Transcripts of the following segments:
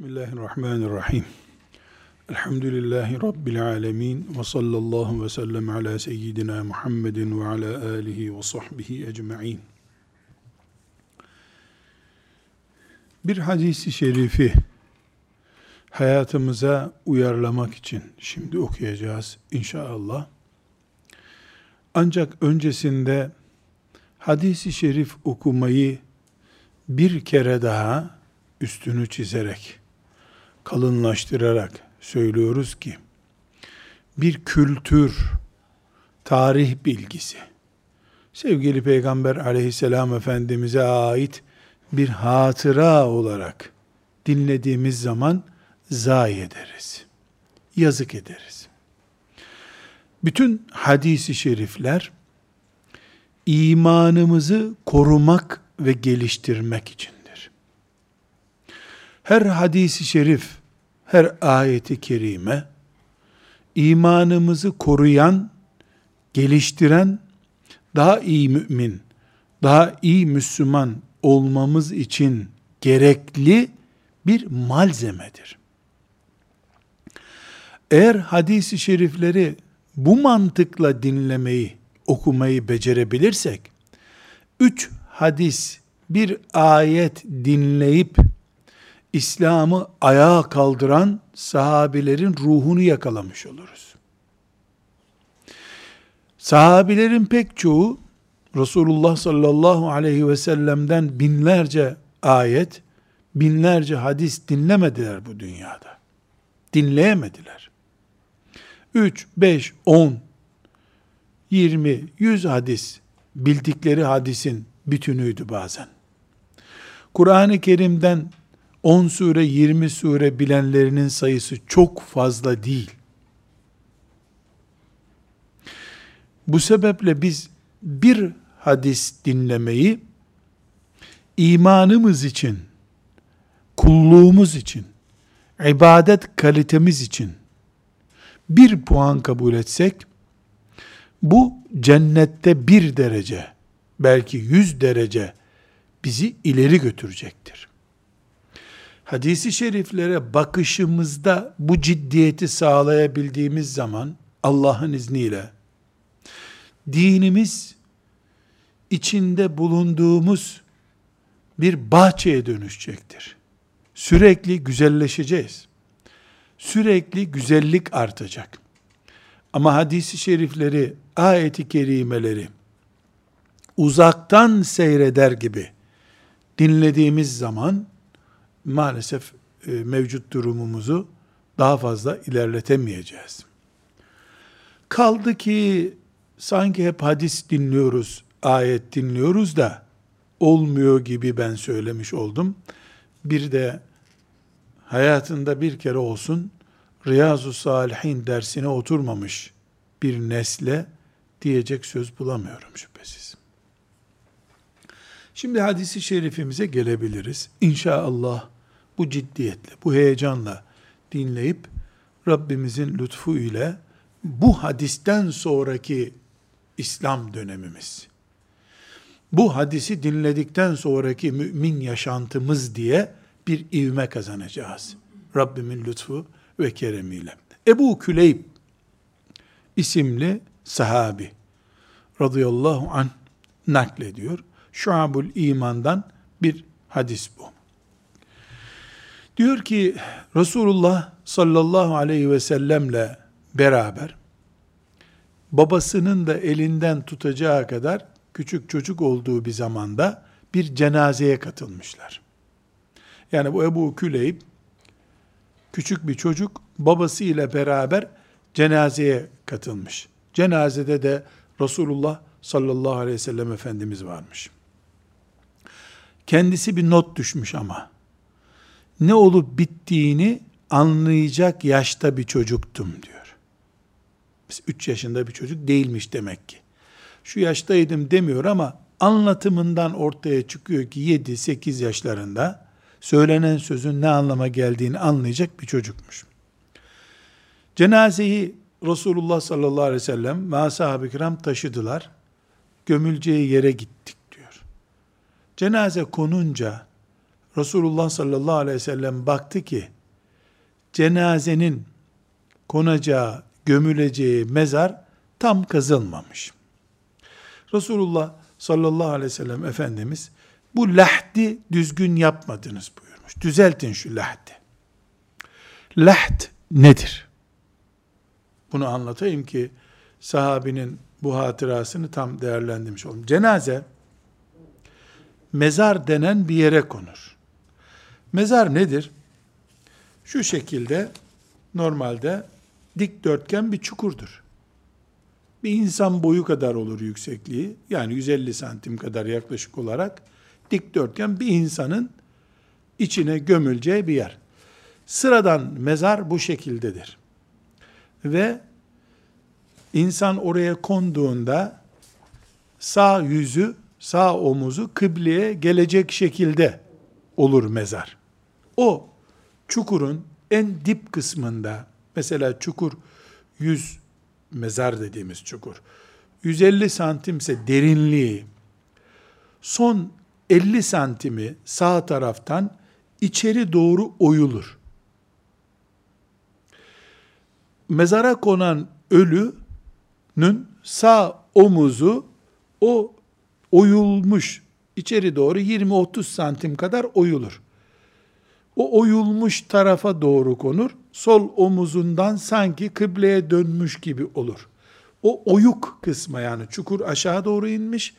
Bismillahirrahmanirrahim. Elhamdülillahi Rabbil alemin ve sallallahu ve sellem ala seyyidina Muhammedin ve ala alihi ve sahbihi ecma'in. Bir hadis-i şerifi hayatımıza uyarlamak için şimdi okuyacağız inşallah. Ancak öncesinde hadis-i şerif okumayı bir kere daha üstünü çizerek, kalınlaştırarak söylüyoruz ki, bir kültür, tarih bilgisi, sevgili Peygamber aleyhisselam Efendimiz'e ait bir hatıra olarak dinlediğimiz zaman zayi ederiz, yazık ederiz. Bütün hadis-i şerifler, imanımızı korumak ve geliştirmek içindir. Her hadis-i şerif, her ayeti kerime, imanımızı koruyan, geliştiren, daha iyi mümin, daha iyi Müslüman olmamız için gerekli bir malzemedir. Eğer hadis-i şerifleri bu mantıkla dinlemeyi, okumayı becerebilirsek, 3 hadis, bir ayet dinleyip İslam'ı ayağa kaldıran sahabilerin ruhunu yakalamış oluruz. Sahabilerin pek çoğu Resulullah sallallahu aleyhi ve sellem'den binlerce ayet, binlerce hadis dinlemediler bu dünyada. Dinleyemediler. 3, 5, 10, 20, 100 hadis, bildikleri hadisin bütünüydü bazen. Kur'an-ı Kerim'den 10 sure, 20 sure bilenlerinin sayısı çok fazla değil. Bu sebeple biz bir hadis dinlemeyi, imanımız için, kulluğumuz için, ibadet kalitemiz için 1 puan kabul etsek, bu cennette 1 derece, belki 100 derece bizi ileri götürecektir. Hadis-i şeriflere bakışımızda bu ciddiyeti sağlayabildiğimiz zaman, Allah'ın izniyle, dinimiz içinde bulunduğumuz bir bahçeye dönüşecektir. Sürekli güzelleşeceğiz. Sürekli güzellik artacak. Ama hadis-i şerifleri, ayet-i kerimeleri uzaktan seyreder gibi dinlediğimiz zaman maalesef mevcut durumumuzu daha fazla ilerletemeyeceğiz. Kaldı ki sanki hep hadis dinliyoruz, ayet dinliyoruz da olmuyor gibi ben söylemiş oldum. Bir de hayatında bir kere olsun Riyaz-ı Salihin dersine oturmamış bir nesle diyecek söz bulamıyorum şüphesiz. Şimdi hadisi şerifimize gelebiliriz. İnşallah bu ciddiyetle, bu heyecanla dinleyip Rabbimizin lütfu ile bu hadisten sonraki İslam dönemimiz, bu hadisi dinledikten sonraki mümin yaşantımız diye bir ivme kazanacağız. Rabbimin lütfu ve keremiyle. Ebu Küleyb isimli sahabi radıyallahu anh naklediyor. Şuabul İmandan bir hadis bu. Diyor ki Resulullah sallallahu aleyhi ve sellemle beraber babasının da elinden tutacağı kadar küçük çocuk olduğu bir zamanda bir cenazeye katılmışlar. Yani bu Ebu Küleyb küçük bir çocuk babasıyla beraber cenazeye katılmış. Cenazede de Resulullah sallallahu aleyhi ve sellem Efendimiz varmış. Kendisi bir not düşmüş ama ne olup bittiğini anlayacak yaşta bir çocuktum diyor. Biz 3 yaşında bir çocuk değilmiş demek ki. Şu yaştaydım demiyor ama anlatımından ortaya çıkıyor ki 7-8 yaşlarında söylenen sözün ne anlama geldiğini anlayacak bir çocukmuş. Cenazeyi Resulullah sallallahu aleyhi ve sellem ve ashab-ı kiram taşıdılar. Gömüleceği yere gittik diyor. Cenaze konunca Resulullah sallallahu aleyhi ve sellem baktı ki, cenazenin konacağı, gömüleceği mezar tam kazılmamış. Resulullah sallallahu aleyhi ve sellem Efendimiz, bu lahdi düzgün yapmadınız buyurmuş. Düzeltin şu lahdi. Lahd nedir? Bunu anlatayım ki sahabinin bu hatırasını tam değerlendirmiş olalım. Cenaze, mezar denen bir yere konur. Mezar nedir? Şu şekilde normalde dikdörtgen bir çukurdur. Bir insan boyu kadar olur yüksekliği. Yani 150 santim kadar yaklaşık olarak dikdörtgen bir insanın içine gömüleceği bir yer. Sıradan mezar bu şekildedir. Ve insan oraya konduğunda sağ yüzü, sağ omuzu kıbleye gelecek şekilde olur mezar. O çukurun en dip kısmında, mesela çukur 100, mezar dediğimiz çukur 150 santimse derinliği, son 50 santimi sağ taraftan içeri doğru oyulur. Mezara konan ölünün sağ omuzu o oyulmuş, içeri doğru 20-30 santim kadar oyulur. O oyulmuş tarafa doğru konur, sol omuzundan sanki kıbleye dönmüş gibi olur. O oyuk kısma, yani çukur aşağı doğru inmiş,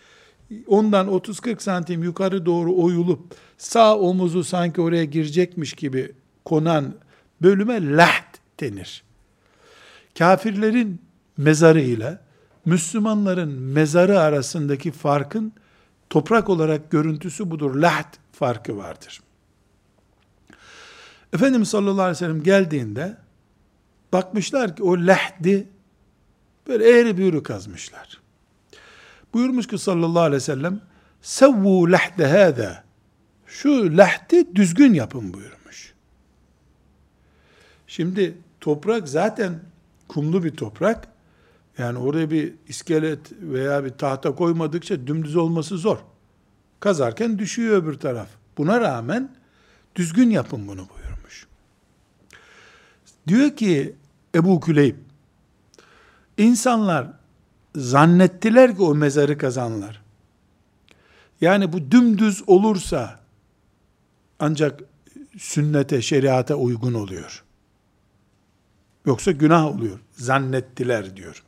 ondan 30-40 santim yukarı doğru oyulup, sağ omuzu sanki oraya girecekmiş gibi konan bölüme lahd denir. Kafirlerin mezarı ile Müslümanların mezarı arasındaki farkın toprak olarak görüntüsü budur. Lahd farkı vardır. Efendimiz sallallahu aleyhi ve sellem geldiğinde bakmışlar ki o lahdi böyle eğri büğrü kazmışlar. Buyurmuş ki sallallahu aleyhi ve sellem, "Sevvû lahde hâdâ." Şu lahdi düzgün yapın buyurmuş. Şimdi toprak zaten kumlu bir toprak. Yani oraya bir iskelet veya bir tahta koymadıkça dümdüz olması zor. Kazarken düşüyor öbür taraf. Buna rağmen düzgün yapın bunu buyurmuş. Diyor ki Ebu Küleyb, insanlar zannettiler ki o mezarı kazanlar, yani bu dümdüz olursa ancak sünnete, şeriata uygun oluyor, yoksa günah oluyor zannettiler diyor.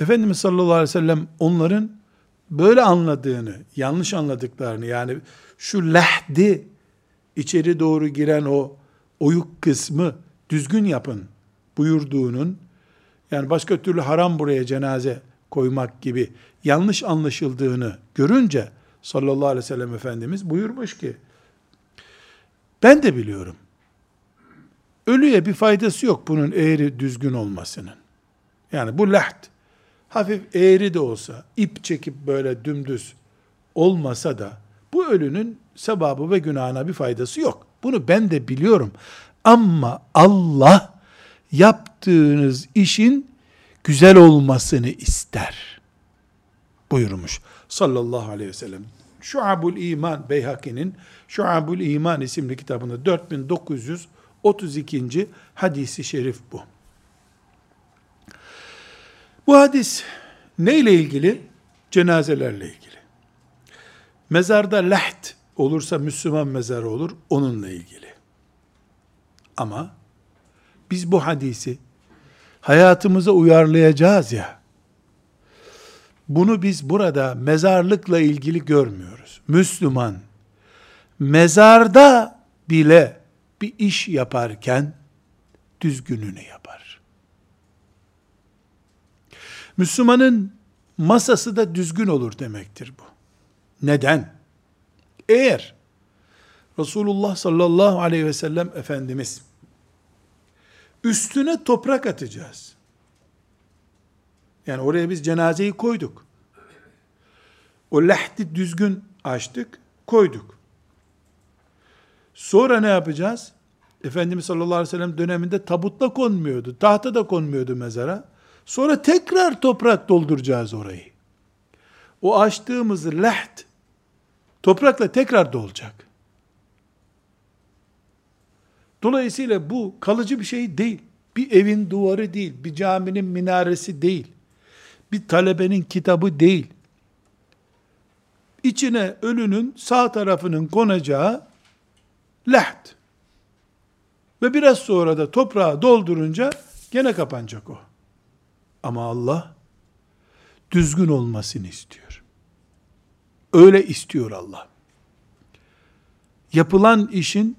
Efendimiz sallallahu aleyhi ve sellem onların böyle anladığını, yanlış anladıklarını, yani şu lahdi, içeri doğru giren o oyuk kısmı düzgün yapın buyurduğunun, yani başka türlü haram buraya cenaze koymak gibi yanlış anlaşıldığını görünce sallallahu aleyhi ve sellem Efendimiz buyurmuş ki, ben de biliyorum, ölüye bir faydası yok bunun eğri düzgün olmasının. Yani bu lahd, hafif eğri de olsa, ip çekip böyle dümdüz olmasa da, bu ölünün sevabı ve günahına bir faydası yok. Bunu ben de biliyorum. Ama Allah yaptığınız işin güzel olmasını ister buyurmuş sallallahu aleyhi ve sellem. Şuabul İman, Beyhaki'nin Şuabul İman isimli kitabında 4932. hadisi şerif bu. Bu hadis neyle ilgili? Cenazelerle ilgili. Mezarda lahd olursa Müslüman mezarı olur, onunla ilgili. Ama biz bu hadisi hayatımıza uyarlayacağız ya, bunu biz burada mezarlıkla ilgili görmüyoruz. Müslüman, mezarda bile bir iş yaparken düzgününü yapar. Müslümanın masası da düzgün olur demektir bu. Neden? Eğer Resulullah sallallahu aleyhi ve sellem Efendimiz, üstüne toprak atacağız, yani oraya biz cenazeyi koyduk, o lahdi düzgün açtık, koyduk. Sonra ne yapacağız? Efendimiz sallallahu aleyhi ve sellem döneminde tabutla konmuyordu, tahta da konmuyordu mezara. Sonra tekrar toprak dolduracağız orayı. O açtığımız lahd toprakla tekrar dolacak. Dolayısıyla bu kalıcı bir şey değil. Bir evin duvarı değil, bir caminin minaresi değil, bir talebenin kitabı değil. İçine ölünün sağ tarafının konacağı laht. Ve biraz sonra da toprağa doldurunca gene kapanacak o. Ama Allah düzgün olmasını istiyor. Öyle istiyor Allah. Yapılan işin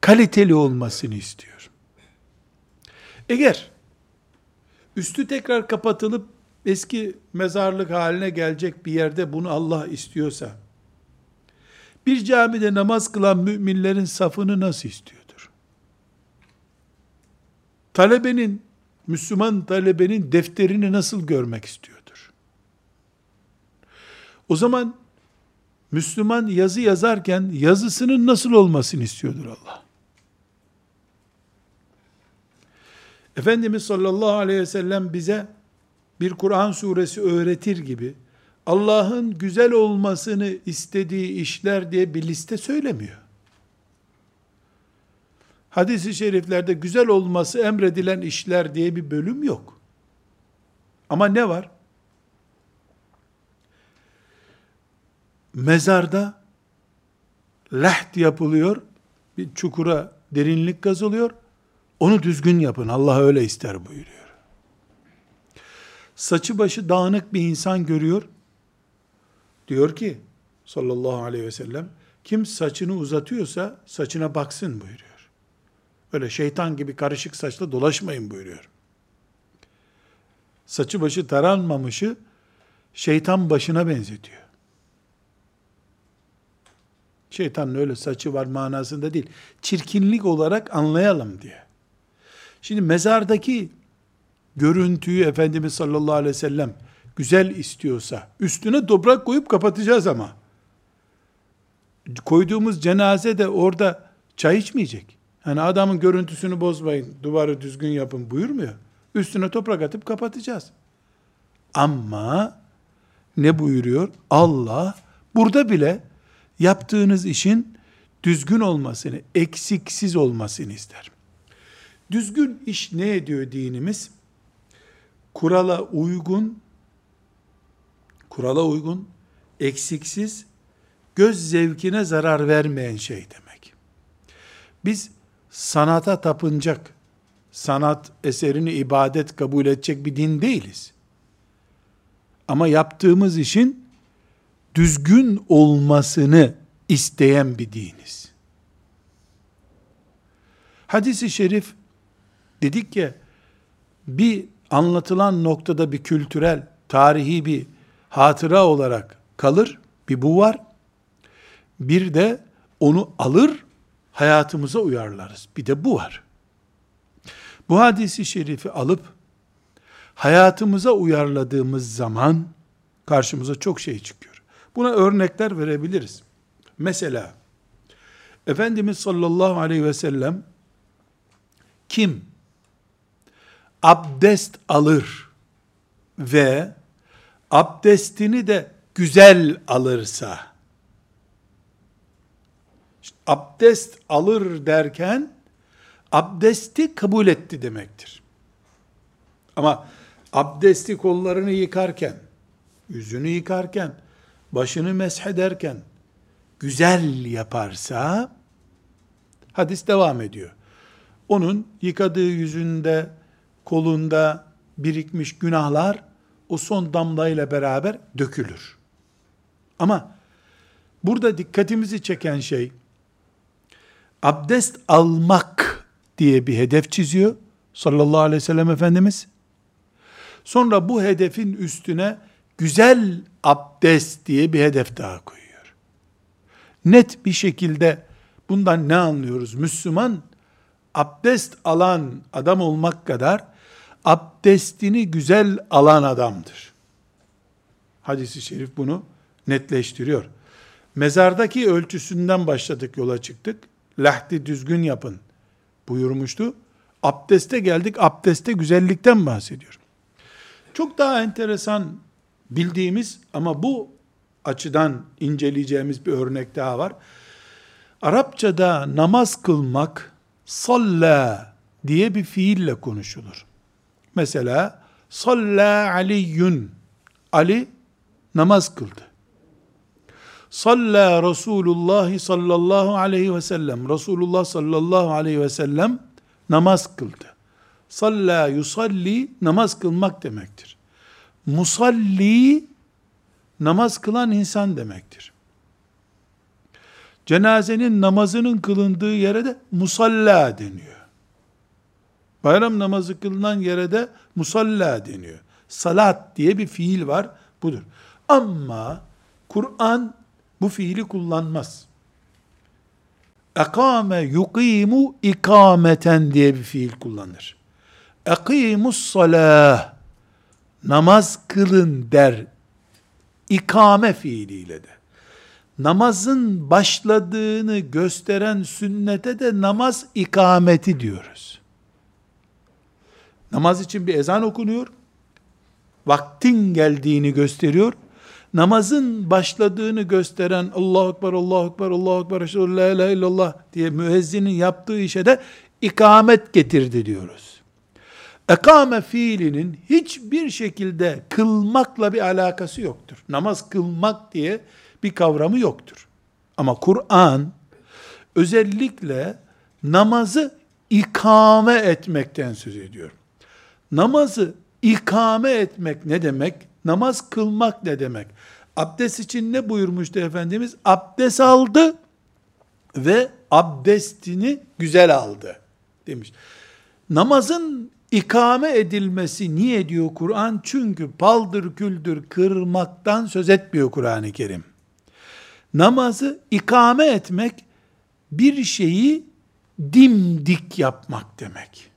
kaliteli olmasını istiyor. Eğer üstü tekrar kapatılıp eski mezarlık haline gelecek bir yerde bunu Allah istiyorsa, bir camide namaz kılan müminlerin safını nasıl istiyordur? Talebenin, Müslüman talebenin defterini nasıl görmek istiyordur? O zaman Müslüman yazı yazarken yazısının nasıl olmasını istiyordur Allah? Efendimiz sallallahu aleyhi ve sellem bize bir Kur'an suresi öğretir gibi Allah'ın güzel olmasını istediği işler diye bir liste söylemiyor. Hadis-i şeriflerde güzel olması emredilen işler diye bir bölüm yok. Ama ne var? Mezarda laht yapılıyor, bir çukura derinlik kazılıyor, onu düzgün yapın, Allah öyle ister buyuruyor. Saçı başı dağınık bir insan görüyor. Diyor ki sallallahu aleyhi ve sellem, kim saçını uzatıyorsa saçına baksın buyuruyor. Öyle şeytan gibi karışık saçla dolaşmayın buyuruyor. Saçı başı taranmamışı şeytan başına benzetiyor. Şeytanın öyle saçı var manasında değil. Çirkinlik olarak anlayalım diye. Şimdi mezardaki görüntüyü Efendimiz sallallahu aleyhi ve sellem güzel istiyorsa, üstüne toprak koyup kapatacağız ama. Koyduğumuz cenaze de orada çay içmeyecek. Yani adamın görüntüsünü bozmayın, duvarı düzgün yapın buyurmuyor. Üstüne toprak atıp kapatacağız. Ama ne buyuruyor? Allah burada bile yaptığınız işin düzgün olmasını, eksiksiz olmasını ister. Düzgün iş ne ediyor dinimiz? Kurala uygun, eksiksiz, göz zevkine zarar vermeyen şey demek. Biz sanata tapınacak, sanat eserini ibadet kabul edecek bir din değiliz. Ama yaptığımız işin düzgün olmasını isteyen bir diniz. Hadis-i şerif dedik ya, bir anlatılan noktada bir kültürel, tarihi bir hatıra olarak kalır, bir bu var. Bir de onu alır, hayatımıza uyarlarız. Bir de bu var. Bu hadisi şerifi alıp hayatımıza uyarladığımız zaman karşımıza çok şey çıkıyor. Buna örnekler verebiliriz. Mesela Efendimiz sallallahu aleyhi ve sellem, kim abdest alır ve abdestini de güzel alırsa, işte abdest alır derken abdesti kabul etti demektir. Ama abdesti kollarını yıkarken, yüzünü yıkarken, başını meshederken güzel yaparsa, hadis devam ediyor. Onun yıkadığı yüzünde, kolunda birikmiş günahlar o son damlayla beraber dökülür. Ama burada dikkatimizi çeken şey, abdest almak diye bir hedef çiziyor sallallahu aleyhi ve sellem Efendimiz. Sonra bu hedefin üstüne güzel abdest diye bir hedef daha koyuyor. Net bir şekilde bundan ne anlıyoruz? Müslüman abdest alan adam olmak kadar abdestini güzel alan adamdır. Hadis-i şerif bunu netleştiriyor. Mezardaki ölçüsünden başladık, yola çıktık. Lahti düzgün yapın buyurmuştu. Abdeste geldik, abdeste güzellikten bahsediyor. Çok daha enteresan bildiğimiz ama bu açıdan inceleyeceğimiz bir örnek daha var. Arapçada namaz kılmak salla diye bir fiille konuşulur. Mesela salla aliyyün, Ali namaz kıldı. Salla Resulullah sallallahu aleyhi ve sellem, Resulullah sallallahu aleyhi ve sellem namaz kıldı. Salla yusalli namaz kılmak demektir. Musalli namaz kılan insan demektir. Cenazenin namazının kılındığı yere de musalla deniyor. Bayram namazı kılınan yere de musalla deniyor. Salat diye bir fiil var, budur. Ama Kur'an bu fiili kullanmaz. Ekame yukimu ikameten diye bir fiil kullanır. Ekimussalah, namaz kılın der. İkame fiiliyle de. Namazın başladığını gösteren sünnete de namaz ikameti diyoruz. Namaz için bir ezan okunuyor. Vaktin geldiğini gösteriyor. Namazın başladığını gösteren Allahu Ekber, Allahu Ekber, Allahu Ekber, Eşhedü la ilahe illallah diye müezzinin yaptığı işe de ikamet getirdi diyoruz. Ekame fiilinin hiçbir şekilde kılmakla bir alakası yoktur. Namaz kılmak diye bir kavramı yoktur. Ama Kur'an özellikle namazı ikame etmekten söz ediyor. Namazı ikame etmek ne demek? Namaz kılmak ne demek? Abdest için ne buyurmuştu Efendimiz? Abdest aldı ve abdestini güzel aldı demiş. Namazın ikame edilmesi niye diyor Kur'an? Çünkü paldır küldür kırmaktan söz etmiyor Kur'an-ı Kerim. Namazı ikame etmek, bir şeyi dimdik yapmak demek.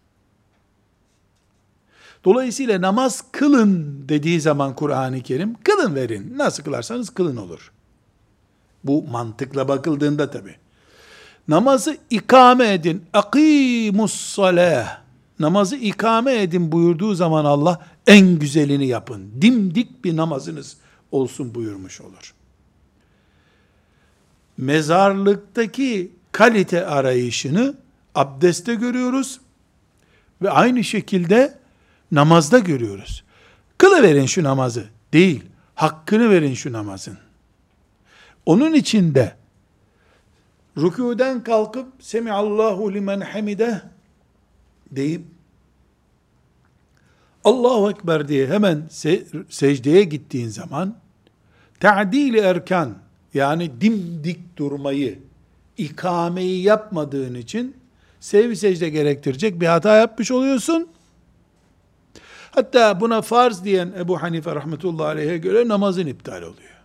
Dolayısıyla namaz kılın dediği zaman Kur'an-ı Kerim, kılın verin, nasıl kılarsanız kılın olur. Bu mantıkla bakıldığında tabi. Namazı ikame edin, akimussalah, namazı ikame edin buyurduğu zaman Allah, en güzelini yapın, dimdik bir namazınız olsun buyurmuş olur. Mezarlıktaki kalite arayışını abdeste görüyoruz ve aynı şekilde namazda görüyoruz. Kılıverin şu namazı değil, hakkını verin şu namazın. Onun için de rükûden kalkıp Semiallahu limen hamideh deyip Allahu Ekber diye hemen secdeye gittiğin zaman ta'dil-i erkan, yani dimdik durmayı, ikameyi yapmadığın için sev-i secde gerektirecek bir hata yapmış oluyorsun. Hatta buna farz diyen Ebu Hanife rahmetullahi aleyhe göre namazın iptal oluyor.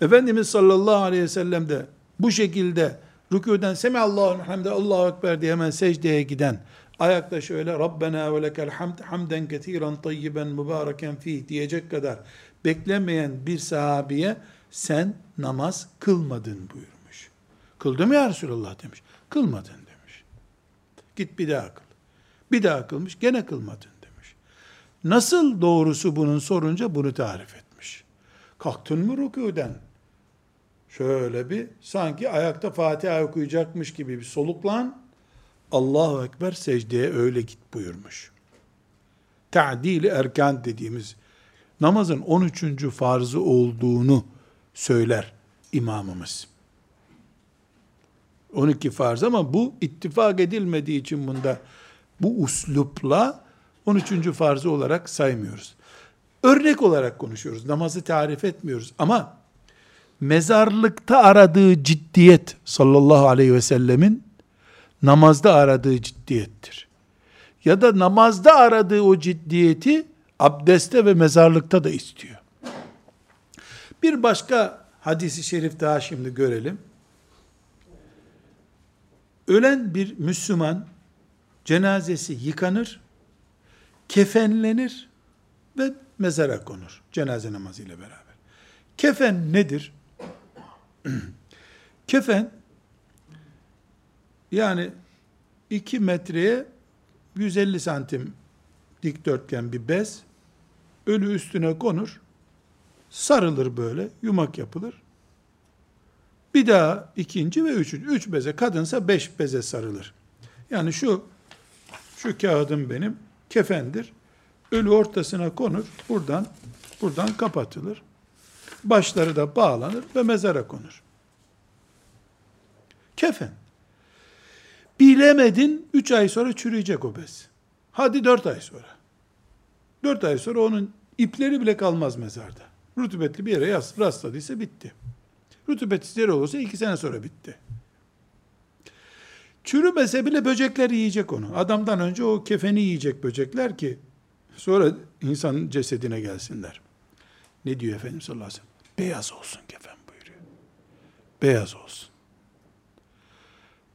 Efendimiz sallallahu aleyhi ve sellem de bu şekilde rükûden Semiallâhu'l-hamde, Allahu Ekber diye hemen secdeye giden, ayakta şöyle Rabbena ve lekel hamd hamden ketiren tayyiben mübareken fih diyecek kadar beklemeyen bir sahabiye sen namaz kılmadın buyurmuş. Kıldım ya Resulullah demiş. Kılmadın demiş. Git bir daha kıl. Bir daha kılmış, gene kılmadın demiş. Nasıl doğrusu bunun sorunca bunu tarif etmiş. Kalktın mı rükûden? Şöyle bir, sanki ayakta Fatiha okuyacakmış gibi bir soluklan, Allahu Ekber, secdeye öyle git buyurmuş. Ta'dil-i erkan dediğimiz, namazın 13. farzı olduğunu söyler imamımız. 12 farz ama bu ittifak edilmediği için bunda bu uslupla 13. farzı olarak saymıyoruz. Örnek olarak konuşuyoruz. Namazı tarif etmiyoruz ama mezarlıkta aradığı ciddiyet sallallahu aleyhi ve sellemin namazda aradığı ciddiyettir. Ya da namazda aradığı o ciddiyeti abdeste ve mezarlıkta da istiyor. Bir başka hadisi şerif daha şimdi görelim. Ölen bir Müslüman cenazesi yıkanır, kefenlenir ve mezara konur cenaze namazı ile beraber. Kefen nedir? Kefen, yani 2 metreye 150 santim dikdörtgen bir bez, ölü üstüne konur, sarılır böyle, yumak yapılır. Bir daha ikinci ve üçüncü, 3 beze, kadınsa 5 beze sarılır. Yani şu kağıdım benim kefendir. Ölü ortasına konur. Buradan kapatılır. Başları da bağlanır ve mezara konur. Kefen. Bilemedin 3 ay sonra çürüyecek o bez. Hadi 4 ay sonra. 4 ay sonra onun ipleri bile kalmaz mezarda. Rutubetli bir yere rastladıysa bitti. Rutubetsiz yer olursa 2 sene sonra bitti. Çürümese bile böcekler yiyecek onu. Adamdan önce o kefeni yiyecek böcekler ki sonra insanın cesedine gelsinler. Ne diyor Efendimiz sallallahu aleyhi ve sellem? Beyaz olsun kefen buyuruyor. Beyaz olsun.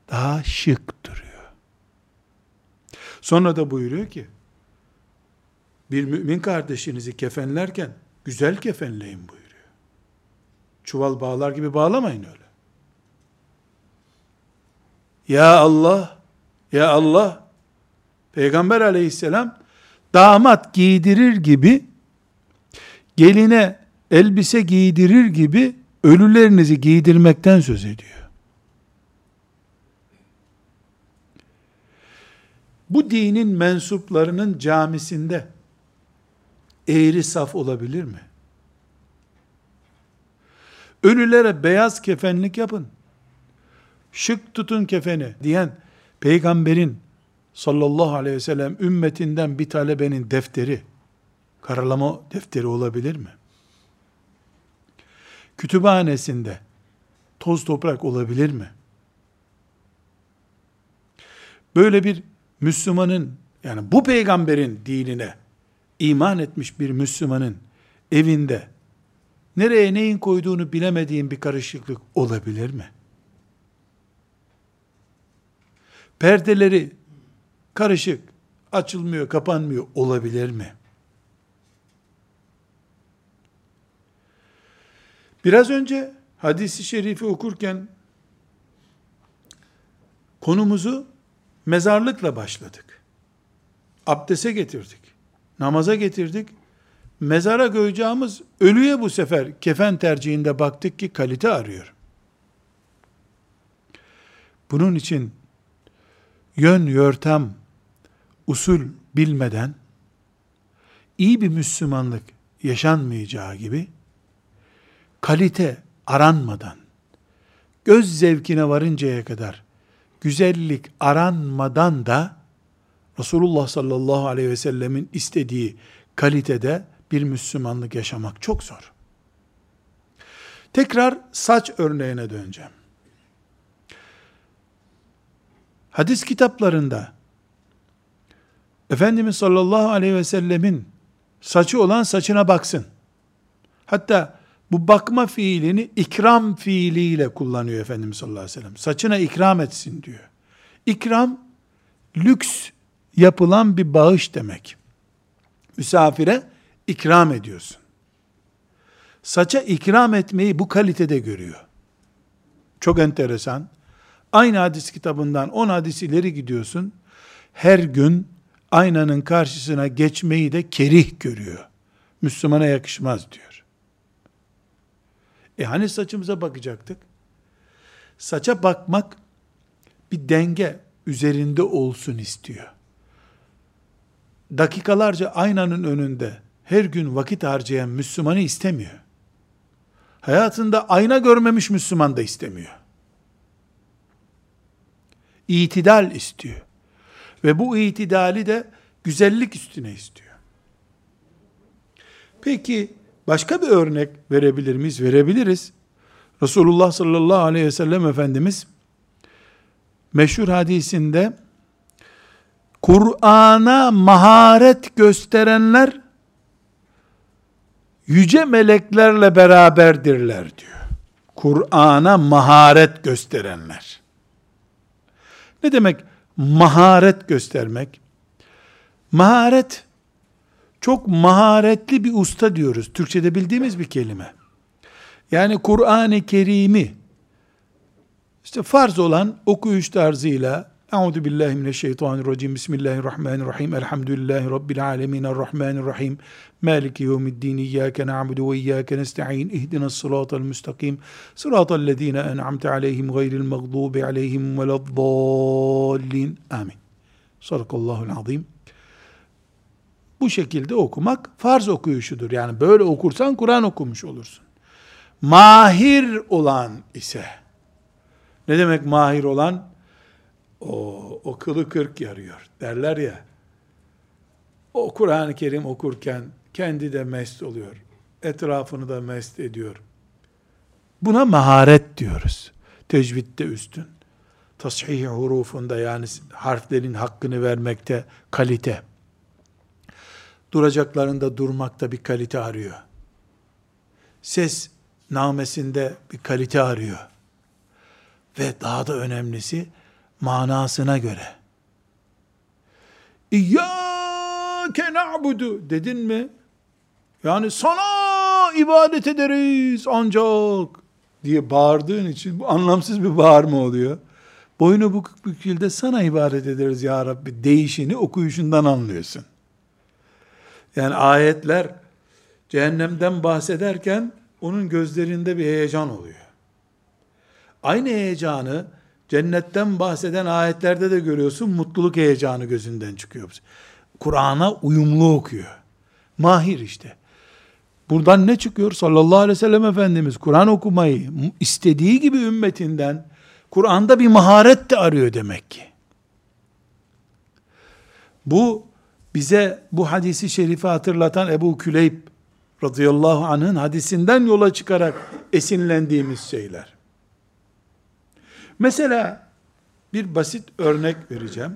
Daha şık duruyor. Sonra da buyuruyor ki, bir mümin kardeşinizi kefenlerken güzel kefenleyin buyuruyor. Çuval bağlar gibi bağlamayın öyle. Ya Allah, ya Allah, Peygamber aleyhisselam damat giydirir gibi, geline elbise giydirir gibi ölülerinizi giydirmekten söz ediyor. Bu dinin mensuplarının camisinde eğri saf olabilir mi? Ölülere beyaz kefenlik yapın, şık tutun kefeni diyen peygamberin sallallahu aleyhi ve sellem ümmetinden bir talebenin defteri, karalama defteri olabilir mi? Kütüphanesinde toz toprak olabilir mi? Böyle bir Müslümanın, yani bu peygamberin dinine iman etmiş bir Müslümanın evinde nereye neyin koyduğunu bilemediğin bir karışıklık olabilir mi? Perdeleri karışık, açılmıyor, kapanmıyor olabilir mi? Biraz önce hadis-i şerifi okurken konumuzu mezarlıkla başladık. Abdese getirdik. Namaza getirdik. Mezara koyacağımız ölüye bu sefer kefen tercihinde baktık ki kalite arıyor. Bunun için yön, yörtem, usul bilmeden iyi bir Müslümanlık yaşanmayacağı gibi, kalite aranmadan, göz zevkine varıncaya kadar güzellik aranmadan da Resulullah sallallahu aleyhi ve sellemin istediği kalitede bir Müslümanlık yaşamak çok zor. Tekrar saç örneğine döneceğim. Hadis kitaplarında Efendimiz sallallahu aleyhi ve sellemin saçı olan saçına baksın. Hatta bu bakma fiilini ikram fiiliyle kullanıyor Efendimiz sallallahu aleyhi ve sellem. Saçına ikram etsin diyor. İkram, lüks yapılan bir bağış demek. Misafire ikram ediyorsun. Saça ikram etmeyi bu kalitede görüyor. Çok enteresan. Aynı hadis kitabından 10 hadis ileri gidiyorsun. Her gün aynanın karşısına geçmeyi de kerih görüyor. Müslümana yakışmaz diyor. Hani saçımıza bakacaktık? Saça bakmak bir denge üzerinde olsun istiyor. Dakikalarca aynanın önünde her gün vakit harcayan Müslümanı istemiyor. Hayatında ayna görmemiş Müslüman da istemiyor. İtidal istiyor. Ve bu itidali de güzellik üstüne istiyor. Peki, başka bir örnek verebilir miyiz? Verebiliriz. Resulullah sallallahu aleyhi ve sellem Efendimiz meşhur hadisinde Kur'an'a maharet gösterenler yüce meleklerle beraberdirler diyor. Kur'an'a maharet gösterenler. Ne demek maharet göstermek? Maharet, çok maharetli bir usta diyoruz. Türkçe'de bildiğimiz bir kelime. Yani Kur'an-ı Kerim'i işte farz olan okuyuş tarzıyla, Euzubillahimineşşeytanirracim. Bismillahirrahmanirrahim. Elhamdülillahi Rabbil alemin. Errahmanirrahim. Maliki yevmiddin. İyyâke na'budu ve iyyâke nestaîn. İhdinas sıratal müstakim. Sıratal lezîne en'amte aleyhim gayril mağdûbi aleyhim veleddâllin. Amin. Sadakallahul azîm. Bu şekilde okumak farz okuyuşudur. Yani böyle okursan Kur'an okumuş olursun. Mahir olan ise, ne demek mahir olan? O kılı kırk yarıyor derler ya. O Kur'an-ı Kerim okurken kendi de mest oluyor. Etrafını da mest ediyor. Buna maharet diyoruz. Tecvidde üstün. Tashih-i hurufunda, yani harflerin hakkını vermekte kalite. Duracaklarında durmakta bir kalite arıyor. Ses namesinde bir kalite arıyor. Ve daha da önemlisi, manasına göre. İyyâke na'budu dedin mi? Yani sana ibadet ederiz ancak diye bağırdığın için bu anlamsız bir bağırma oluyor. Boynu bükük bir şekilde sana ibadet ederiz ya Rabbi deyişini okuyuşundan anlıyorsun. Yani ayetler cehennemden bahsederken onun gözlerinde bir heyecan oluyor. Aynı heyecanı cennetten bahseden ayetlerde de görüyorsun, mutluluk heyecanı gözünden çıkıyor. Kur'an'a uyumlu okuyor. Mahir işte. Buradan ne çıkıyor? Sallallahu aleyhi ve sellem Efendimiz Kur'an okumayı istediği gibi ümmetinden, Kur'an'da bir maharet de arıyor demek ki. Bu bize bu hadisi şerifi hatırlatan Ebu Küleyb radıyallahu anh'ın hadisinden yola çıkarak esinlendiğimiz şeyler. Mesela bir basit örnek vereceğim.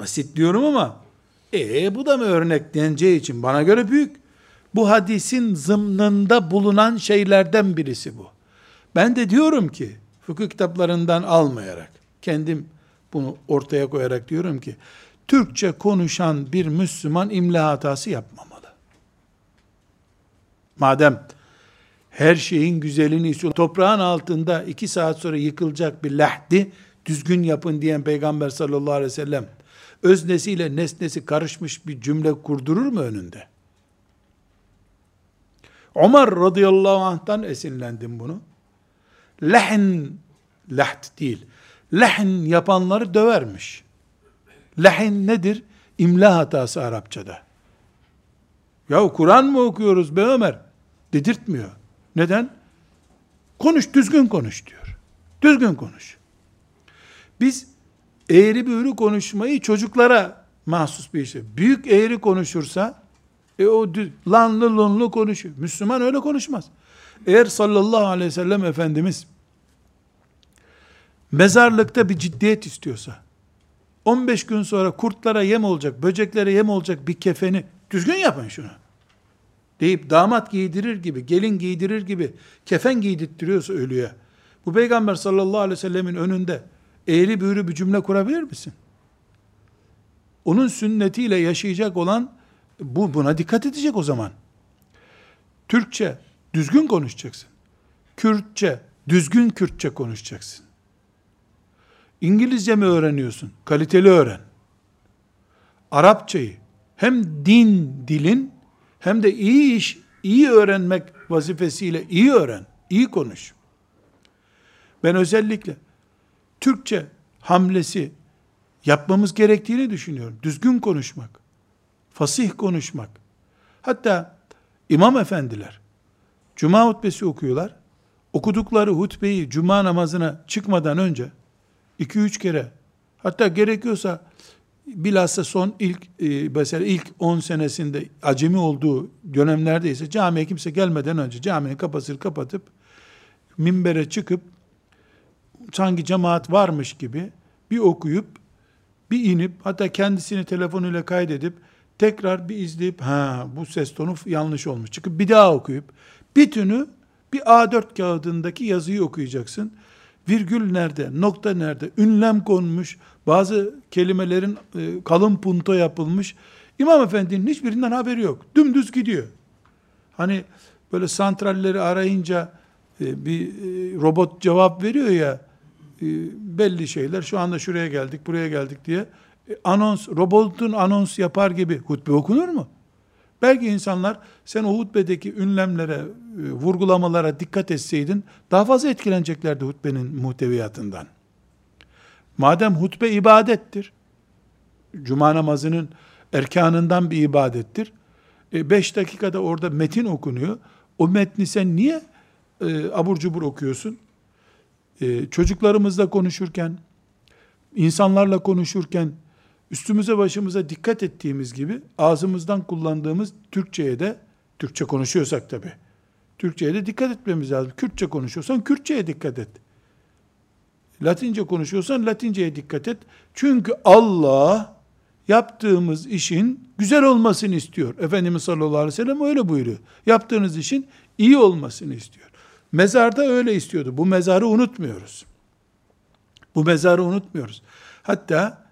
Basit diyorum ama bu da mı örnek deneceği için bana göre büyük. Bu hadisin zımnında bulunan şeylerden birisi bu. Ben de diyorum ki, fıkıh kitaplarından almayarak, kendim bunu ortaya koyarak diyorum ki, Türkçe konuşan bir Müslüman imla hatası yapmamalı. Madem her şeyin güzelini istiyor, toprağın altında 2 saat sonra yıkılacak bir lahdi düzgün yapın diyen Peygamber sallallahu aleyhi ve sellem, öznesiyle nesnesi karışmış bir cümle kurdurur mu önünde? Ömer radıyallahu anh'tan esinlendim bunu. Lahd değil, lahn yapanları dövermiş. Lahn nedir? İmla hatası Arapçada. Ya Kur'an mı okuyoruz be Ömer? Dedirtmiyor. Neden? Konuş, düzgün konuş diyor. Düzgün konuş. Biz eğri büğrü konuşmayı çocuklara mahsus bir şey. Büyük eğri konuşursa, o lanlı lunlu konuşuyor. Müslüman öyle konuşmaz. Eğer sallallahu aleyhi ve sellem Efendimiz mezarlıkta bir ciddiyet istiyorsa, 15 gün sonra kurtlara yem olacak, böceklere yem olacak bir kefeni, düzgün yapın şunu deyip damat giydirir gibi, gelin giydirir gibi kefen giydirtiyorsa ölüye, bu Peygamber sallallahu aleyhi ve sellemin önünde eğri büğrü bir cümle kurabilir misin? Onun sünnetiyle yaşayacak olan buna dikkat edecek o zaman. Türkçe düzgün konuşacaksın. Kürtçe, düzgün Kürtçe konuşacaksın. İngilizce mi öğreniyorsun? Kaliteli öğren. Arapçayı hem dilin hem de iyi iş, iyi öğrenmek vazifesiyle iyi öğren, iyi konuş. Ben özellikle Türkçe hamlesi yapmamız gerektiğini düşünüyorum. Düzgün konuşmak, fasih konuşmak. Hatta imam efendiler cuma hutbesi okuyorlar. Okudukları hutbeyi cuma namazına çıkmadan önce 2-3 kere, hatta gerekiyorsa bilhassa son ilk 10 senesinde acemi olduğu dönemlerde ise camiye kimse gelmeden önce caminin kapısını kapatıp minbere çıkıp sanki cemaat varmış gibi bir okuyup bir inip, hatta kendisini telefonuyla kaydedip tekrar bir izleyip bu ses tonu yanlış olmuş çıkıp bir daha okuyup bütünü bir A4 kağıdındaki yazıyı okuyacaksın. Virgül nerede, nokta nerede, ünlem konmuş, bazı kelimelerin kalın punto yapılmış. İmam Efendi'nin hiçbirinden haberi yok. Dümdüz gidiyor. Hani böyle santralleri arayınca bir robot cevap veriyor ya, belli şeyler, şu anda şuraya geldik, buraya geldik diye anons, robotun anons yapar gibi hutbe okunur mu? Belki insanlar, sen o hutbedeki ünlemlere, vurgulamalara dikkat etseydin, daha fazla etkileneceklerdi hutbenin muhteviyatından. Madem hutbe ibadettir, cuma namazının erkanından bir ibadettir, 5 dakikada orada metin okunuyor, o metni sen niye abur cubur okuyorsun? Çocuklarımızla konuşurken, insanlarla konuşurken, üstümüze başımıza dikkat ettiğimiz gibi, ağzımızdan kullandığımız Türkçe'ye de, Türkçe konuşuyorsak tabi, Türkçe'ye de dikkat etmemiz lazım. Kürtçe konuşuyorsan Kürtçe'ye dikkat et. Latince konuşuyorsan Latince'ye dikkat et. Çünkü Allah yaptığımız işin güzel olmasını istiyor. Efendimiz sallallahu aleyhi ve sellem öyle buyuruyor. Yaptığınız işin iyi olmasını istiyor. Mezarda öyle istiyordu. Bu mezarı unutmuyoruz. Bu mezarı unutmuyoruz. Hatta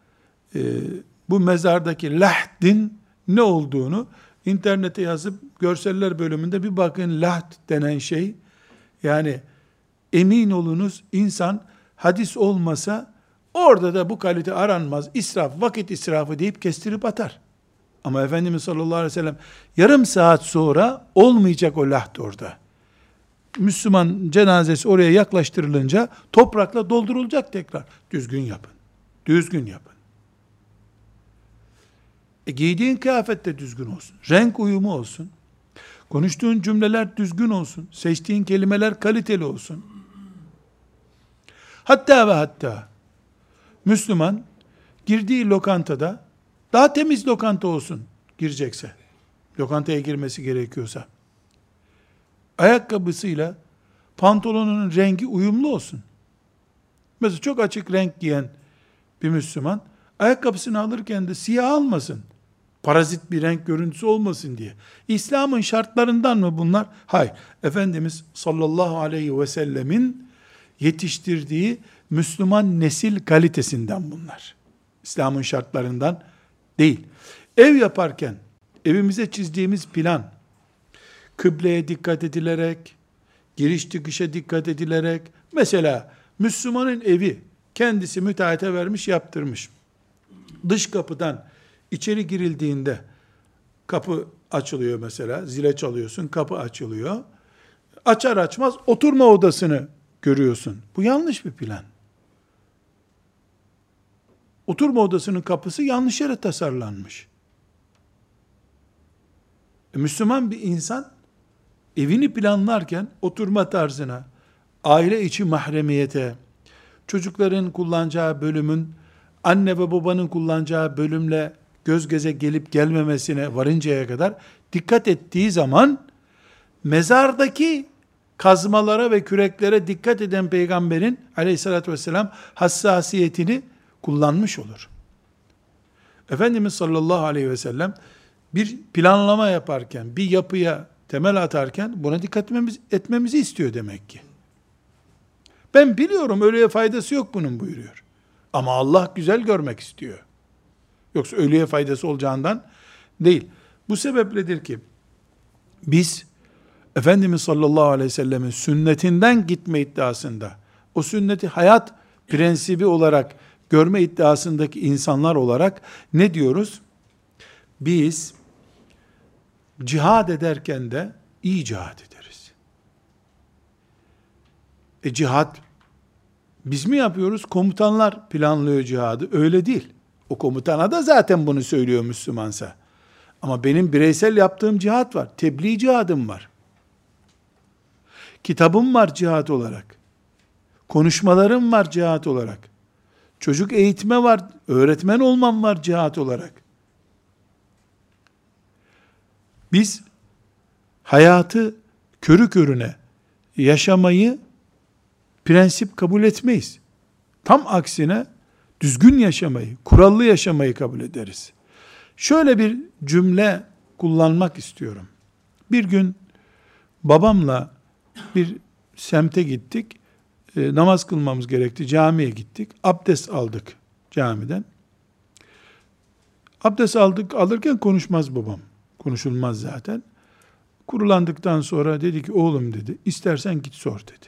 bu mezardaki lahdin ne olduğunu internete yazıp görseller bölümünde bir bakın, lahd denen şey, yani emin olunuz insan hadis olmasa orada da bu kalite aranmaz, israf, vakit israfı deyip kestirip atar. Ama Efendimiz sallallahu aleyhi ve sellem yarım saat sonra olmayacak o lahd orada. Müslüman cenazesi oraya yaklaştırılınca toprakla doldurulacak tekrar. Düzgün yapın. Düzgün yapın. Giydiğin kıyafet de düzgün olsun. Renk uyumu olsun. Konuştuğun cümleler düzgün olsun. Seçtiğin kelimeler kaliteli olsun. Hatta ve hatta Müslüman girdiği lokantada daha temiz lokanta olsun girecekse. Lokantaya girmesi gerekiyorsa. Ayakkabısıyla pantolonunun rengi uyumlu olsun. Mesela çok açık renk giyen bir Müslüman, ayakkabısını alırken de siyah almasın. Parazit bir renk görüntüsü olmasın diye. İslam'ın şartlarından mı bunlar? Hayır. Efendimiz sallallahu aleyhi ve sellemin yetiştirdiği Müslüman nesil kalitesinden bunlar. İslam'ın şartlarından değil. Ev yaparken evimize çizdiğimiz plan, kıbleye dikkat edilerek, giriş çıkışa dikkat edilerek, mesela Müslümanın evi kendisi müteahhite vermiş, yaptırmış. Dış kapıdan içeri girildiğinde kapı açılıyor mesela, zile çalıyorsun, kapı açılıyor. Açar açmaz oturma odasını görüyorsun. Bu yanlış bir plan. Oturma odasının kapısı yanlış yere tasarlanmış. Müslüman bir insan evini planlarken oturma tarzına, aile içi mahremiyete, çocukların kullanacağı bölümün anne ve babanın kullanacağı bölümle göz göze gelip gelmemesine varıncaya kadar dikkat ettiği zaman, mezardaki kazmalara ve küreklere dikkat eden peygamberin aleyhissalatü vesselam hassasiyetini kullanmış olur. Efendimiz sallallahu aleyhi ve sellem bir planlama yaparken, bir yapıya temel atarken buna dikkat etmemizi istiyor demek ki. Ben biliyorum ölüye faydası yok bunun buyuruyor. Ama Allah güzel görmek istiyor. Yoksa ölüye faydası olacağından değil. Bu sebepledir ki biz Efendimiz sallallahu aleyhi ve sellemin sünnetinden gitme iddiasında, o sünneti hayat prensibi olarak görme iddiasındaki insanlar olarak ne diyoruz? Biz cihad ederken de iyi cihad ederiz. Cihad biz mi yapıyoruz? Komutanlar planlıyor cihadı. Öyle değil. O komutana da zaten bunu söylüyor Müslümansa. Ama benim bireysel yaptığım cihad var. Tebliğ cihadım var. Kitabım var cihad olarak. Konuşmalarım var cihad olarak. Çocuk eğitme var. Öğretmen olmam var cihad olarak. Biz hayatı körü körüne yaşamayı prensip kabul etmeyiz. Tam aksine düzgün yaşamayı, kurallı yaşamayı kabul ederiz. Şöyle bir cümle kullanmak istiyorum. Bir gün babamla bir semte gittik. Namaz kılmamız gerekti. Camiye gittik. Abdest aldık camiden. Abdest alırken konuşmaz babam. Konuşulmaz zaten. Kurulandıktan sonra dedi ki, oğlum dedi, istersen git sor dedi.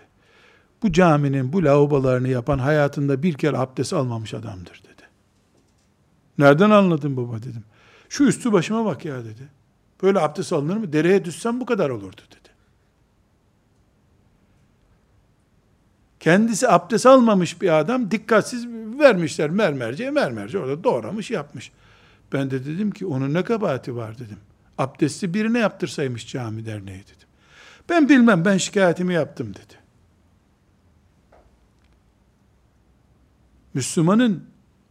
bu caminin bu lavabolarını yapan hayatında bir kere abdest almamış adamdır dedi. Nereden anladın baba dedim. Şu üstü başıma bak ya dedi. Böyle abdest alınır mı? Dereye düşsem bu kadar olurdu dedi. Kendisi abdest almamış bir adam, dikkatsiz vermişler mermerce orada doğramış yapmış. Ben de dedim ki onun ne kabahati var dedim. Abdesti birine yaptırsaymış cami derneği dedim. Ben bilmem, ben şikayetimi yaptım dedi. Müslümanın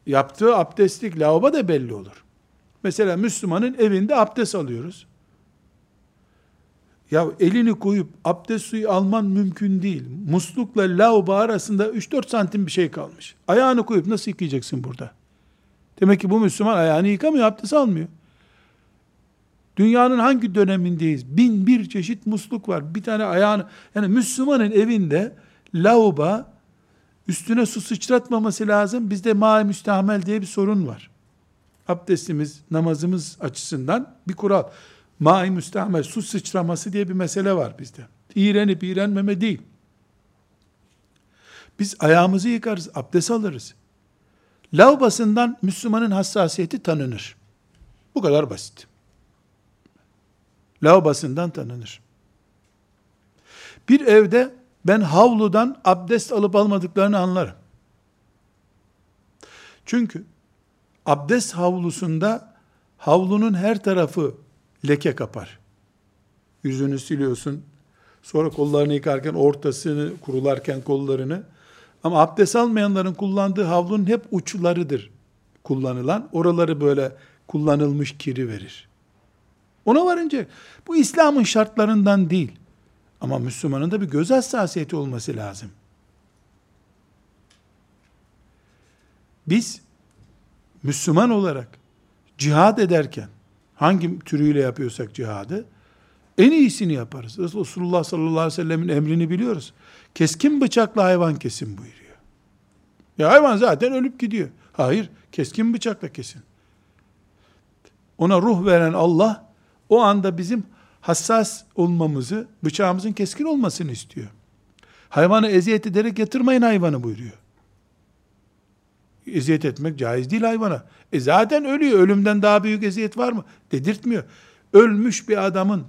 yaptığı abdestlik lavabo da belli olur. Mesela Müslümanın evinde abdest alıyoruz. Ya elini koyup abdest suyu alman mümkün değil. Muslukla lavabo arasında 3-4 santim bir şey kalmış. Ayağını koyup nasıl yıkayacaksın burada? Demek ki bu Müslüman ayağını yıkamıyor, abdest almıyor. Dünyanın hangi dönemindeyiz? 1001 çeşit musluk var. Bir tane ayağını... Yani Müslümanın evinde lavabo üstüne su sıçratmaması lazım. Bizde ma-i müstahmel diye bir sorun var. Abdestimiz, namazımız açısından bir kural. Ma-i müstahmel, su sıçraması diye bir mesele var bizde. İğrenip iğrenmeme değil. Biz ayağımızı yıkarız, abdest alırız. Lavabasından Müslümanın hassasiyeti tanınır. Bu kadar basit. Lavabasından tanınır. Bir evde ben havludan abdest alıp almadıklarını anlarım. Çünkü abdest havlusunda havlunun her tarafı leke kapar. Yüzünü siliyorsun, sonra kollarını yıkarken ortasını, kurularken kollarını. Ama abdest almayanların kullandığı havlunun hep uçlarıdır kullanılan. Oraları böyle kullanılmış kiri verir. Ona varınca bu İslam'ın şartlarından değil. Ama Müslümanın da bir göz hassasiyeti olması lazım. Biz Müslüman olarak cihad ederken, hangi türüyle yapıyorsak cihadı, en iyisini yaparız. Resulullah sallallahu aleyhi ve sellemin emrini biliyoruz. Keskin bıçakla hayvan kesin buyuruyor. Ya hayvan zaten ölüp gidiyor. Hayır, keskin bıçakla kesin. Ona ruh veren Allah, o anda bizim hassas olmamızı, bıçağımızın keskin olmasını istiyor. Hayvana eziyet ederek yatırmayın hayvanı buyuruyor. Eziyet etmek caiz değil hayvana. Zaten ölüyor, ölümden daha büyük eziyet var mı? Dedirtmiyor. Ölmüş bir adamın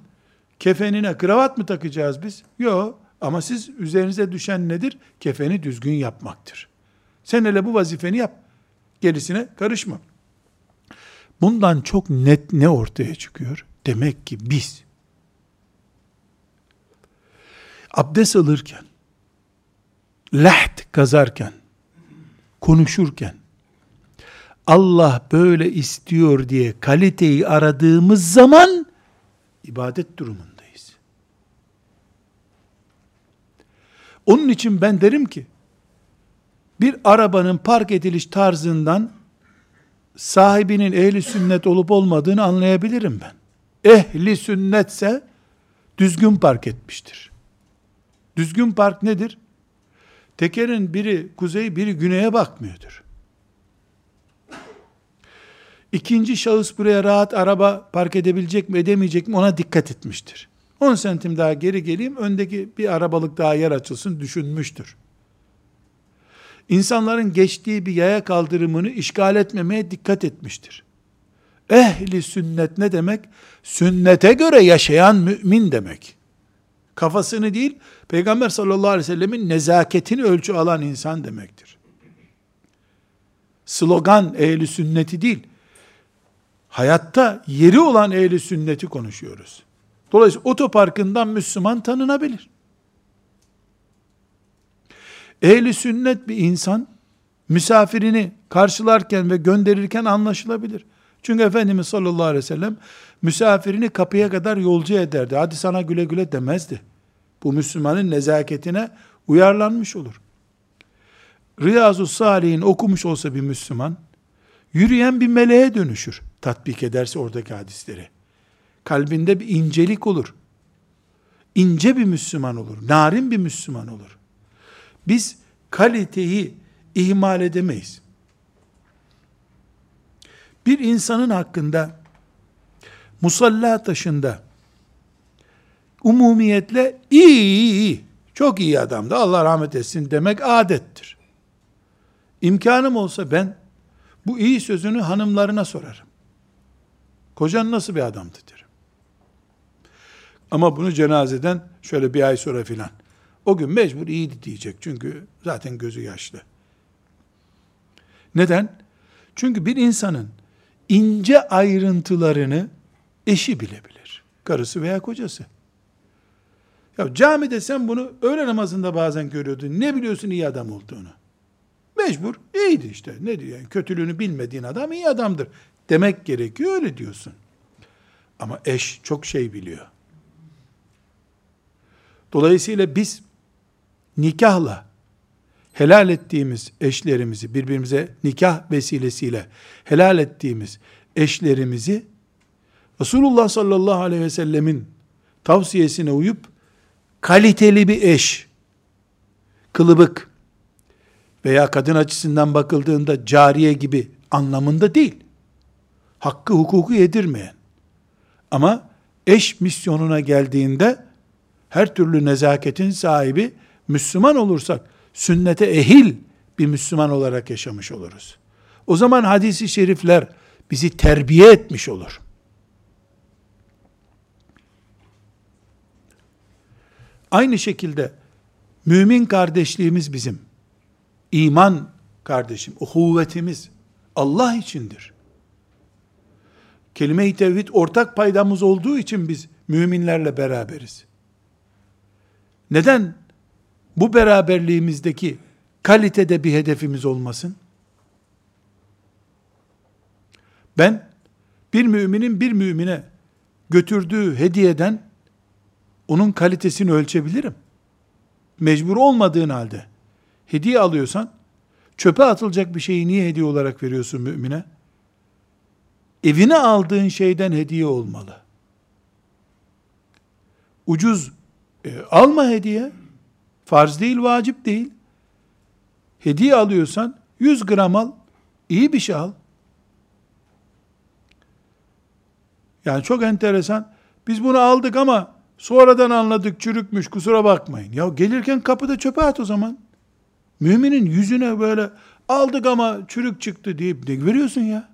kefenine kravat mı takacağız biz? Yok. Ama siz üzerinize düşen nedir? Kefeni düzgün yapmaktır. Sen hele bu vazifeni yap. Gerisine karışma. Bundan çok net ne ortaya çıkıyor? Demek ki biz abdest alırken, laht kazarken, konuşurken, Allah böyle istiyor diye kaliteyi aradığımız zaman ibadet durumundayız. Onun için ben derim ki, bir arabanın park ediliş tarzından sahibinin ehli sünnet olup olmadığını anlayabilirim ben. Ehli sünnetse düzgün park etmiştir. Düzgün park nedir? Tekerin biri kuzey, biri güneye bakmıyordur. İkinci şahıs buraya rahat araba park edebilecek mi, edemeyecek mi ona dikkat etmiştir. 10 santim daha geri geleyim, öndeki bir arabalık daha yer açılsın düşünmüştür. İnsanların geçtiği bir yaya kaldırımını işgal etmemeye dikkat etmiştir. Ehli sünnet ne demek? Sünnete göre yaşayan mümin demek. Kafasını değil, Peygamber sallallahu aleyhi ve sellemin nezaketini ölçü alan insan demektir. Slogan ehli sünneti değil, hayatta yeri olan ehli sünneti konuşuyoruz. Dolayısıyla otoparkından Müslüman tanınabilir. Ehli sünnet bir insan, misafirini karşılarken ve gönderirken anlaşılabilir. Çünkü Efendimiz sallallahu aleyhi ve sellem misafirini kapıya kadar yolcu ederdi. Hadi sana güle güle demezdi. Bu Müslümanın nezaketine uyarlanmış olur. Riyaz-ı Salihin okumuş olsa bir Müslüman, yürüyen bir meleğe dönüşür. Tatbik ederse oradaki hadisleri. Kalbinde bir incelik olur. İnce bir Müslüman olur. Narin bir Müslüman olur. Biz kaliteyi ihmal edemeyiz. Bir insanın hakkında musalla taşında umumiyetle iyi çok iyi adamdı, Allah rahmet etsin demek adettir. İmkanım olsa ben bu iyi sözünü hanımlarına sorarım. Kocan nasıl bir adamdı derim. Ama bunu cenazeden şöyle bir ay sonra filan. O gün mecbur iyiydi diyecek. Çünkü zaten gözü yaşlı. Neden? Çünkü bir insanın ince ayrıntılarını eşi bilebilir. Karısı veya kocası. Ya camide sen bunu öğle namazında bazen görüyordun. Ne biliyorsun iyi adam olduğunu? Mecbur iyiydi işte. Ne diyor? Yani kötülüğünü bilmediğin adam iyi adamdır demek gerekiyor, öyle diyorsun. Ama eş çok şey biliyor. Dolayısıyla biz nikahla helal ettiğimiz eşlerimizi, birbirimize nikah vesilesiyle helal ettiğimiz eşlerimizi Resulullah sallallahu aleyhi ve sellemin tavsiyesine uyup kaliteli bir eş, kılıbık veya kadın açısından bakıldığında cariye gibi anlamında değil, hakkı hukuku yedirmeyen ama eş misyonuna geldiğinde her türlü nezaketin sahibi Müslüman olursak, sünnete ehil bir Müslüman olarak yaşamış oluruz. O zaman hadis-i şerifler bizi terbiye etmiş olur. Aynı şekilde mümin kardeşliğimiz bizim, iman kardeşim, uhuvvetimiz Allah içindir. Kelime-i tevhid ortak paydamız olduğu için biz müminlerle beraberiz. Neden bu beraberliğimizdeki kalitede bir hedefimiz olmasın? Ben bir müminin bir mümine götürdüğü hediyeden onun kalitesini ölçebilirim. Mecbur olmadığın halde hediye alıyorsan çöpe atılacak bir şeyi niye hediye olarak veriyorsun mümine? Evine aldığın şeyden hediye olmalı. Ucuz alma hediye. Farz değil, vacip değil. Hediye alıyorsan 100 gram al, iyi bir şey al. Yani çok enteresan. Biz bunu aldık ama sonradan anladık, çürükmüş, kusura bakmayın. Ya gelirken kapıda çöpe at o zaman. Müminin yüzüne böyle aldık ama çürük çıktı deyip ne veriyorsun ya?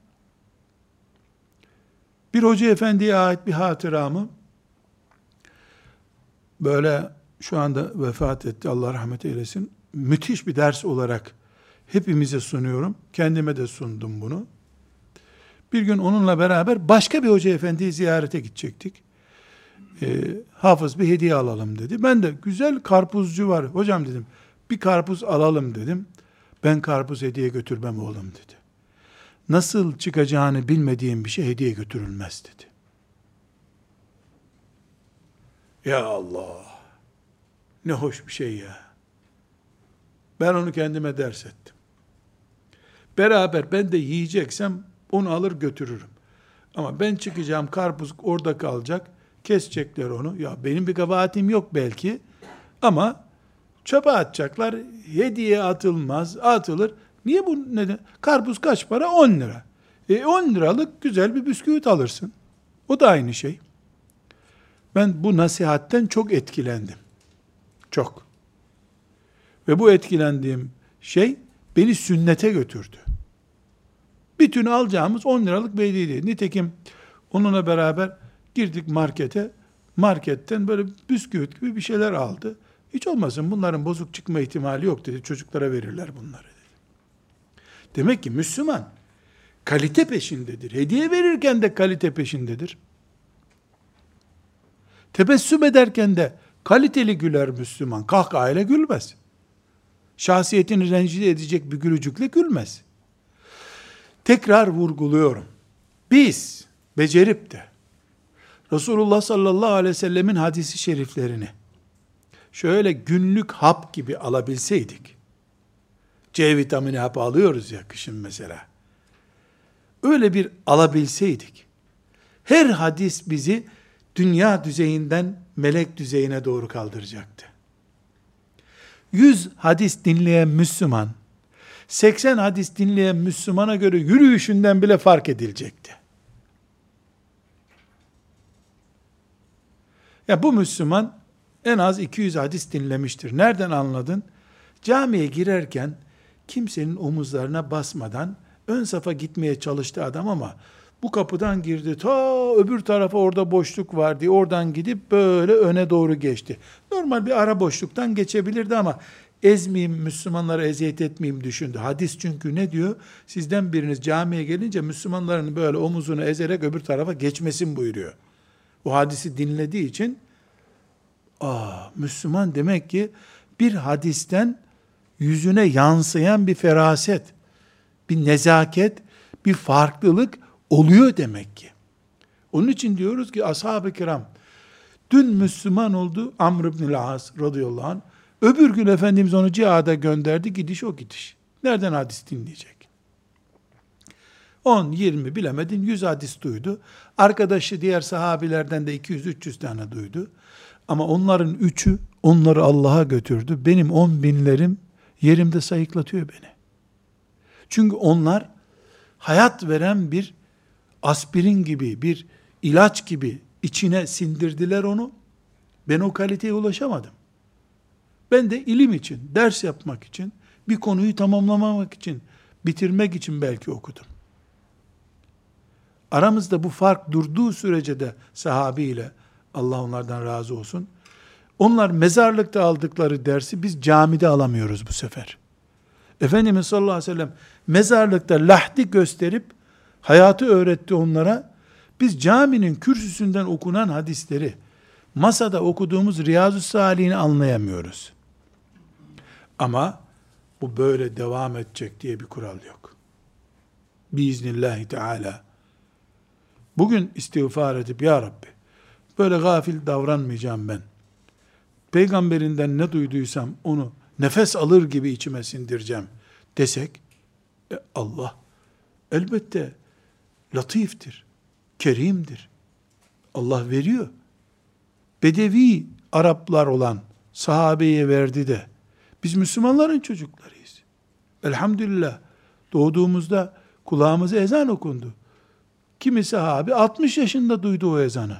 Bir hoca efendiye ait bir hatıramı, böyle şu anda vefat etti, Allah rahmet eylesin. Müthiş bir ders olarak hepimize sunuyorum. Kendime de sundum bunu. Bir gün onunla beraber başka bir hoca efendiyi ziyarete gidecektik. Hafız bir hediye alalım dedi. Ben de güzel karpuzcu var. Hocam dedim, bir karpuz alalım dedim. Ben karpuz hediye götürmem oğlum dedi. Nasıl çıkacağını bilmediğim bir şey hediye götürülmez dedi. Ya Allah! Ne hoş bir şey ya. Ben onu kendime ders ettim. Beraber ben de yiyeceksem onu alır götürürüm. Ama ben çıkacağım, karpuz orada kalacak, kesecekler onu. Ya benim bir kabahatim yok belki ama çöpe atacaklar, hediye atılmaz, atılır. Niye bu neden? Karpuz kaç para? 10 lira. 10 liralık güzel bir bisküvit alırsın. O da aynı şey. Ben bu nasihatten çok etkilendim. Çok. Ve bu etkilendiğim şey beni sünnete götürdü. Bütün alacağımız 10 liralık bir hediyeydi. Nitekim onunla beraber girdik markete. Marketten böyle bisküvit gibi bir şeyler aldı. Hiç olmasın bunların bozuk çıkma ihtimali yok dedi. Çocuklara verirler bunları dedi. Demek ki Müslüman kalite peşindedir. Hediye verirken de kalite peşindedir. Tebessüm ederken de kaliteli güler Müslüman. Kahkahayla gülmez. Şahsiyetini rencide edecek bir gülücükle gülmez. Tekrar vurguluyorum. Biz becerip de Resulullah sallallahu aleyhi ve sellemin hadisi şeriflerini şöyle günlük hap gibi alabilseydik. C vitamini hapı alıyoruz ya kışın mesela. Öyle bir alabilseydik. Her hadis bizi dünya düzeyinden melek düzeyine doğru kaldıracaktı. 100 hadis dinleyen Müslüman, 80 hadis dinleyen Müslümana göre yürüyüşünden bile fark edilecekti. Ya bu Müslüman en az 200 hadis dinlemiştir. Nereden anladın? Camiye girerken kimsenin omuzlarına basmadan ön safa gitmeye çalıştı adam ama bu kapıdan girdi, ta öbür tarafa orada boşluk var diye oradan gidip böyle öne doğru geçti. Normal bir ara boşluktan geçebilirdi ama ezmeyeyim, Müslümanlara eziyet etmeyeyim düşündü. Hadis çünkü ne diyor? Sizden biriniz camiye gelince Müslümanların böyle omuzunu ezerek öbür tarafa geçmesin buyuruyor. O hadisi dinlediği için Müslüman demek ki bir hadisten yüzüne yansıyan bir feraset, bir nezaket, bir farklılık oluyor demek ki. Onun için diyoruz ki ashab-ı kiram dün Müslüman oldu Amr ibn-i l-As radıyallahu anh. Öbür gün Efendimiz onu cihada gönderdi. Gidiş o gidiş. Nereden hadis dinleyecek? 10, 20 bilemedin 100 hadis duydu. Arkadaşı diğer sahabilerden de 200-300 tane duydu. Ama onların üçü onları Allah'a götürdü. Benim 10.000'lerim yerimde sayıklatıyor beni. Çünkü onlar hayat veren bir aspirin gibi, bir ilaç gibi içine sindirdiler onu. Ben o kaliteye ulaşamadım. Ben de ilim için, ders yapmak için, bir konuyu tamamlamamak için, bitirmek için belki okudum. Aramızda bu fark durduğu sürece de sahabiyle, Allah onlardan razı olsun, onlar mezarlıkta aldıkları dersi biz camide alamıyoruz bu sefer. Efendimiz sallallahu aleyhi ve sellem mezarlıkta lahdi gösterip hayatı öğretti onlara. Biz caminin kürsüsünden okunan hadisleri, masada okuduğumuz Riyaz-ı Salihini anlayamıyoruz. Ama bu böyle devam edecek diye bir kural yok. Biiznillahü teala. Bugün istiğfar edip ya Rabbi böyle gafil davranmayacağım ben. Peygamberinden ne duyduysam onu nefes alır gibi içime sindireceğim desek Allah elbette latiftir, kerimdir. Allah veriyor. Bedevi Araplar olan sahabeye verdi de biz Müslümanların çocuklarıyız. Elhamdülillah doğduğumuzda kulağımıza ezan okundu. Kimi sahabi 60 yaşında duydu o ezanı.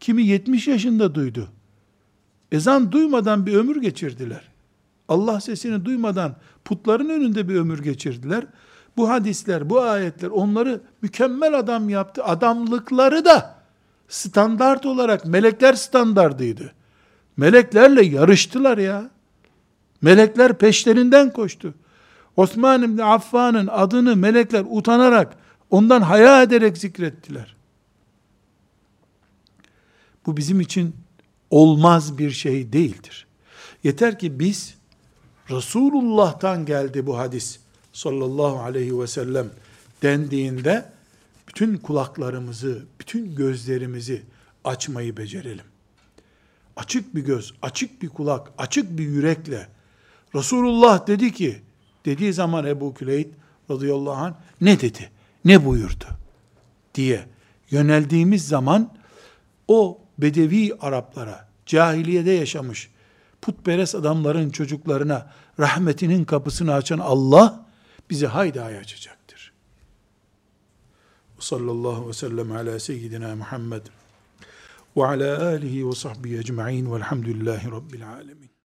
Kimi 70 yaşında duydu. Ezan duymadan bir ömür geçirdiler. Allah sesini duymadan putların önünde bir ömür geçirdiler. Bu hadisler, bu ayetler onları mükemmel adam yaptı. Adamlıkları da standart olarak melekler standardıydı. Meleklerle yarıştılar ya. Melekler peşlerinden koştu. Osman ibn Affan'ın adını melekler utanarak, ondan haya ederek zikrettiler. Bu bizim için olmaz bir şey değildir. Yeter ki biz Resulullah'tan geldi bu hadis sallallahu aleyhi ve sellem dendiğinde bütün kulaklarımızı, bütün gözlerimizi açmayı becerelim. Açık bir göz, açık bir kulak, açık bir yürekle Resulullah dedi ki, dediği zaman Ebu Küleyb radıyallahu anh ne dedi, ne buyurdu diye yöneldiğimiz zaman o bedevi Araplara, cahiliyede yaşamış putperest adamların çocuklarına rahmetinin kapısını açan Allah bize haydayı açacak. Sallallahu ve sellem ala seyyidina Muhammed ve ala alihi ve sahbihi ecma'in velhamdülillahi rabbil alemin.